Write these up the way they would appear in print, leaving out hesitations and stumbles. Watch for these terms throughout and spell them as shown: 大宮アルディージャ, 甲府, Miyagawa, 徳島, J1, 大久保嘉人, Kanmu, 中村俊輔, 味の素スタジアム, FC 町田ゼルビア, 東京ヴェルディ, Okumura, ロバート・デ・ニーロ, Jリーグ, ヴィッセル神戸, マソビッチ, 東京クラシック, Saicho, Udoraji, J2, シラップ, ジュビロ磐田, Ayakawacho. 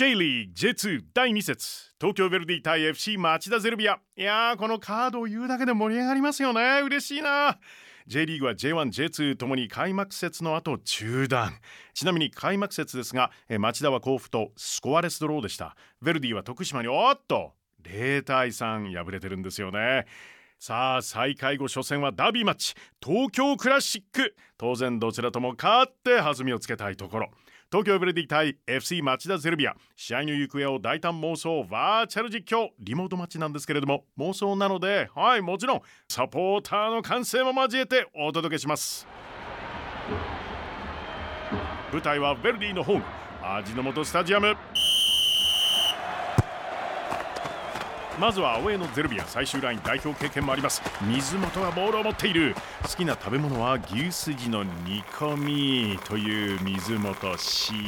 J リーグ J2 第2節東京ヴェルディ対 FC 町田ゼルビア。いやー、このカードを言うだけで盛り上がりますよね。嬉しいな。 J リーグは J1、J2 ともに開幕節の後中断。ちなみに開幕節ですが、町田は甲府とスコアレスドローでした。ヴェルディは徳島に0対3敗れてるんですよね。さあ、再開後初戦はダービーマッチ、東京クラシック。当然どちらとも勝って弾みをつけたいところ。東京ヴェルディ対 FC 町田ゼルビア、試合の行方を大胆妄想バーチャル実況、リモートマッチなんですけれども、妄想なので、はい、もちろんサポーターの歓声も交えてお届けします。舞台はヴェルディのホーム、味の素スタジアム。まずはアウェーのゼルビア、最終ライン代表経験もあります。水本がボールを持っている。好きな食べ物は牛すじの煮込みという水本、渋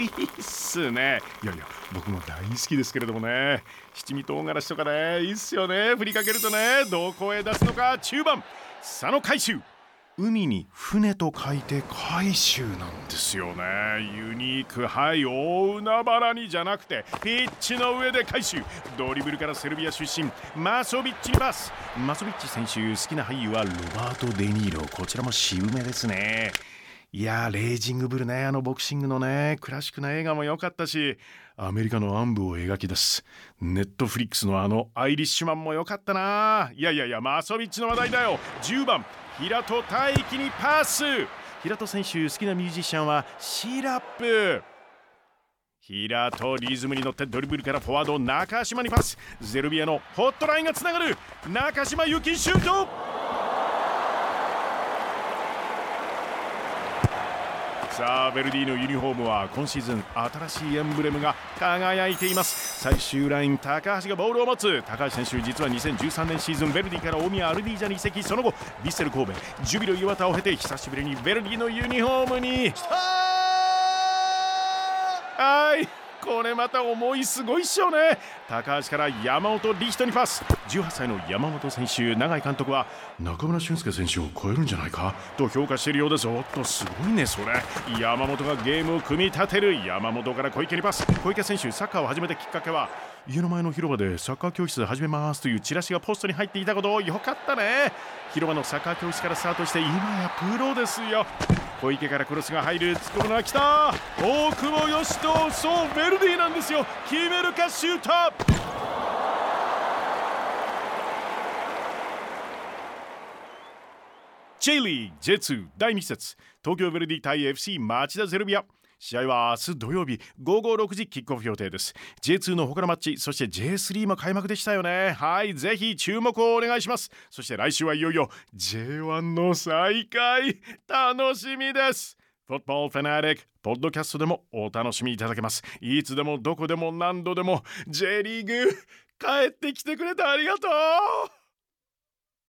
いっすね。いやいや、僕も大好きですけれどもね。七味唐辛子とかね、いいっすよね。振りかけるとね、どこへ出すのか。中盤佐野海舟、海に船と書いて海舟なんですよね。ユニーク。はい、大海原にじゃなくてピッチの上で海舟。ドリブルからセルビア出身マソビッチにパス。マソビッチ選手、好きな俳優はロバート・デ・ニーロ。こちらも渋めですね。いや、レイジングブルね、あのボクシングのね、クラシックな映画も良かったし、アメリカの暗部を描き出すネットフリックスのあのアイリッシュマンも良かったな。いやいやいや、マソビッチの話題だよ。10番平戸大輝にパス。平戸選手、好きなミュージシャンはシラップ。平戸、リズムに乗ってドリブルからフォワード中島にパス。ゼルビアのホットラインがつながる。中島由紀シュート。さあ、ヴェルディのユニフォームは今シーズン新しいエンブレムが輝いています。最終ライン、高橋がボールを持つ。高橋選手、実は2013年シーズン、ヴェルディから大宮アルディージャに移籍。その後ヴィッセル神戸、ジュビロ磐田を経て久しぶりにヴェルディのユニフォームに。はい、これまた思いすごいっしょね。高橋から山本理人にパス。18歳の山本選手、永井監督は中村俊輔選手を超えるんじゃないかと評価しているようです。おっと、すごいねそれ。山本がゲームを組み立てる。山本から小池にパス。小池選手、サッカーを始めたきっかけは家の前の広場でサッカー教室始めますというチラシがポストに入っていたこと。よかったね。広場のサッカー教室からスタートして、今やプロですよ。小池からクロスが入る。突っ込むのは来た大久保嘉人。そう、ヴェルディなんですよ。決めるか、シュート。J リーグ J2 第2節東京ヴェルディ対 FC 町田ゼルビア。試合は明日土曜日午後6時キックオフ予定です。 J2 の他のマッチ、そして J3 も開幕でしたよね。はい、ぜひ注目をお願いします。そして来週はいよいよ J1 の再開、楽しみです。フットボールファナティックポッドキャストでもお楽しみいただけます。いつでもどこでも何度でも。 J リーグ帰ってきてくれてありがとう。